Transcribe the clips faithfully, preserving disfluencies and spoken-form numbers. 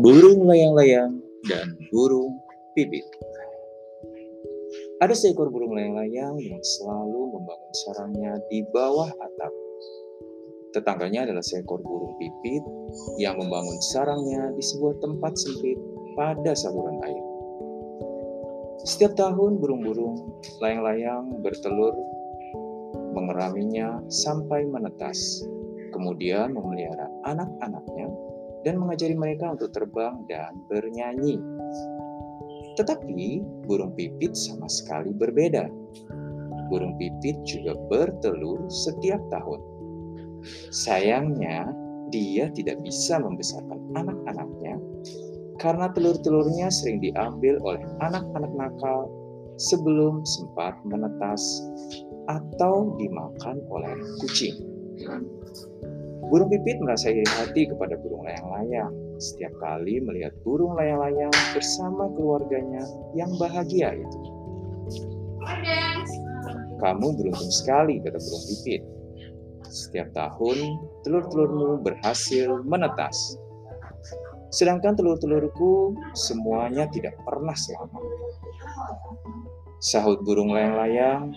burung layang-layang, dan burung pipit. Ada seekor burung layang-layang yang selalu membangun sarangnya di bawah atap. Tetangganya adalah seekor burung pipit yang membangun sarangnya di sebuah tempat sempit pada saluran air. Setiap tahun burung-burung layang-layang bertelur mengeraminya sampai menetas, kemudian memelihara anak-anaknya dan mengajari mereka untuk terbang dan bernyanyi. Tetapi burung pipit sama sekali berbeda. Burung pipit juga bertelur setiap tahun. Sayangnya, dia tidak bisa membesarkan anak-anaknya karena telur-telurnya sering diambil oleh anak-anak nakal sebelum sempat menetas atau dimakan oleh kucing. Burung pipit merasa iri hati kepada burung layang-layang setiap kali melihat burung layang-layang bersama keluarganya yang bahagia itu. "Kamu beruntung sekali," kata burung pipit. "Setiap tahun telur-telurmu berhasil menetas. Sedangkan telur-telurku semuanya tidak pernah selamat." Sahut burung layang-layang,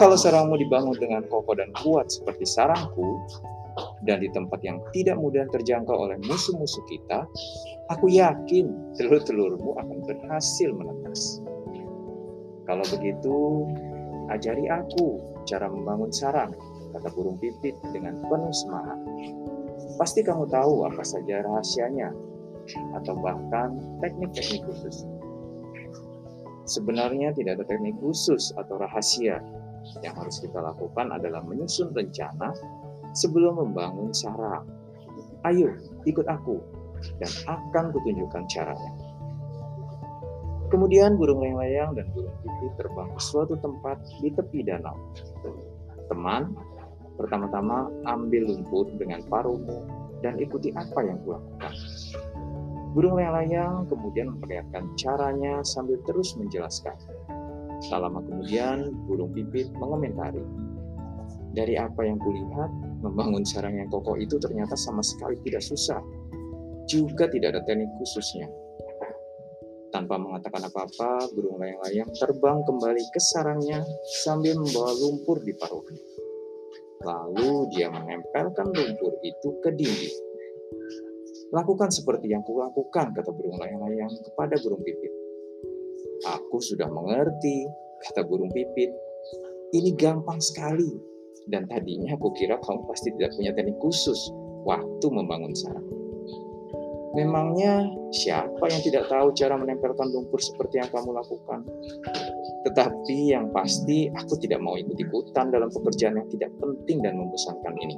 "Kalau sarangmu dibangun dengan kokoh dan kuat seperti sarangku, dan di tempat yang tidak mudah terjangkau oleh musuh-musuh kita, aku yakin telur-telurmu akan berhasil menetas. Kalau begitu, ajari aku cara membangun sarang," kata burung pipit dengan penuh semangat. "Pasti kamu tahu apa saja rahasianya, atau bahkan teknik-teknik khusus." Sebenarnya tidak ada teknik khusus atau rahasia. Yang harus kita lakukan adalah menyusun rencana sebelum membangun sarang. "Ayo, ikut aku, dan akan kutunjukkan caranya." Kemudian burung layang-layang dan burung pipit terbang ke suatu tempat di tepi danau. "Teman, pertama-tama ambil lumpur dengan paruhmu dan ikuti apa yang kulakukan." Burung layang-layang kemudian memperlihatkan caranya sambil terus menjelaskan. Tak lama kemudian, burung pipit mengomentari, "Dari apa yang kulihat, membangun sarang yang kokoh itu ternyata sama sekali tidak susah. Juga tidak ada teknik khususnya." Tanpa mengatakan apa-apa, burung layang-layang terbang kembali ke sarangnya sambil membawa lumpur di paruhnya. Lalu dia menempelkan lumpur itu ke dinding. "Lakukan seperti yang kulakukan," kata burung layang-layang kepada burung pipit. "Aku sudah mengerti," kata burung pipit. "Ini gampang sekali. Dan tadinya aku kira kamu pasti tidak punya teknik khusus waktu membangun sarang. Memangnya siapa yang tidak tahu cara menempelkan lumpur seperti yang kamu lakukan? Tetapi yang pasti aku tidak mau ikut-ikutan dalam pekerjaan yang tidak penting dan membosankan ini."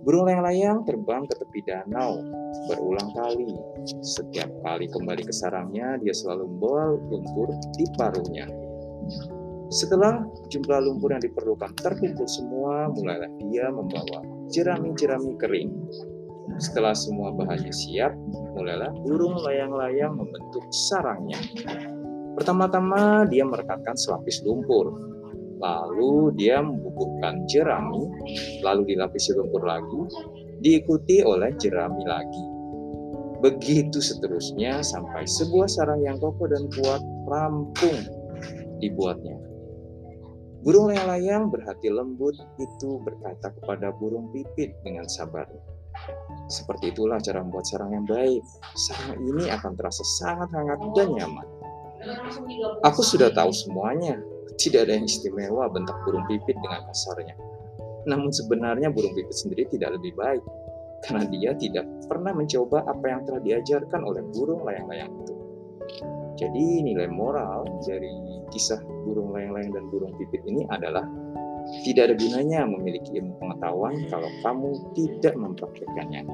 Burung layang-layang terbang ke tepi danau berulang kali. Setiap kali kembali ke sarangnya, dia selalu membawa lumpur di paruhnya. Setelah jumlah lumpur yang diperlukan terkumpul semua, mulailah dia membawa jerami-jerami kering. Setelah semua bahannya siap, mulailah burung layang-layang membentuk sarangnya. Pertama-tama dia merekatkan selapis lumpur, lalu dia membubuhkan jerami, lalu dilapisi lumpur lagi, diikuti oleh jerami lagi. Begitu seterusnya sampai sebuah sarang yang kokoh dan kuat rampung dibuatnya. Burung layang-layang berhati lembut itu berkata kepada burung pipit dengan sabar, "Seperti itulah cara membuat sarang yang baik. Sarang ini akan terasa sangat hangat dan nyaman." "Aku sudah tahu semuanya. Tidak ada yang istimewa," bentak burung pipit dengan kasarnya. Namun sebenarnya burung pipit sendiri tidak lebih baik, karena dia tidak pernah mencoba apa yang telah diajarkan oleh burung layang-layang itu. Jadi nilai moral dari kisah burung layang-layang dan burung pipit ini adalah tidak ada gunanya memiliki ilmu pengetahuan kalau kamu tidak mempraktikkannya.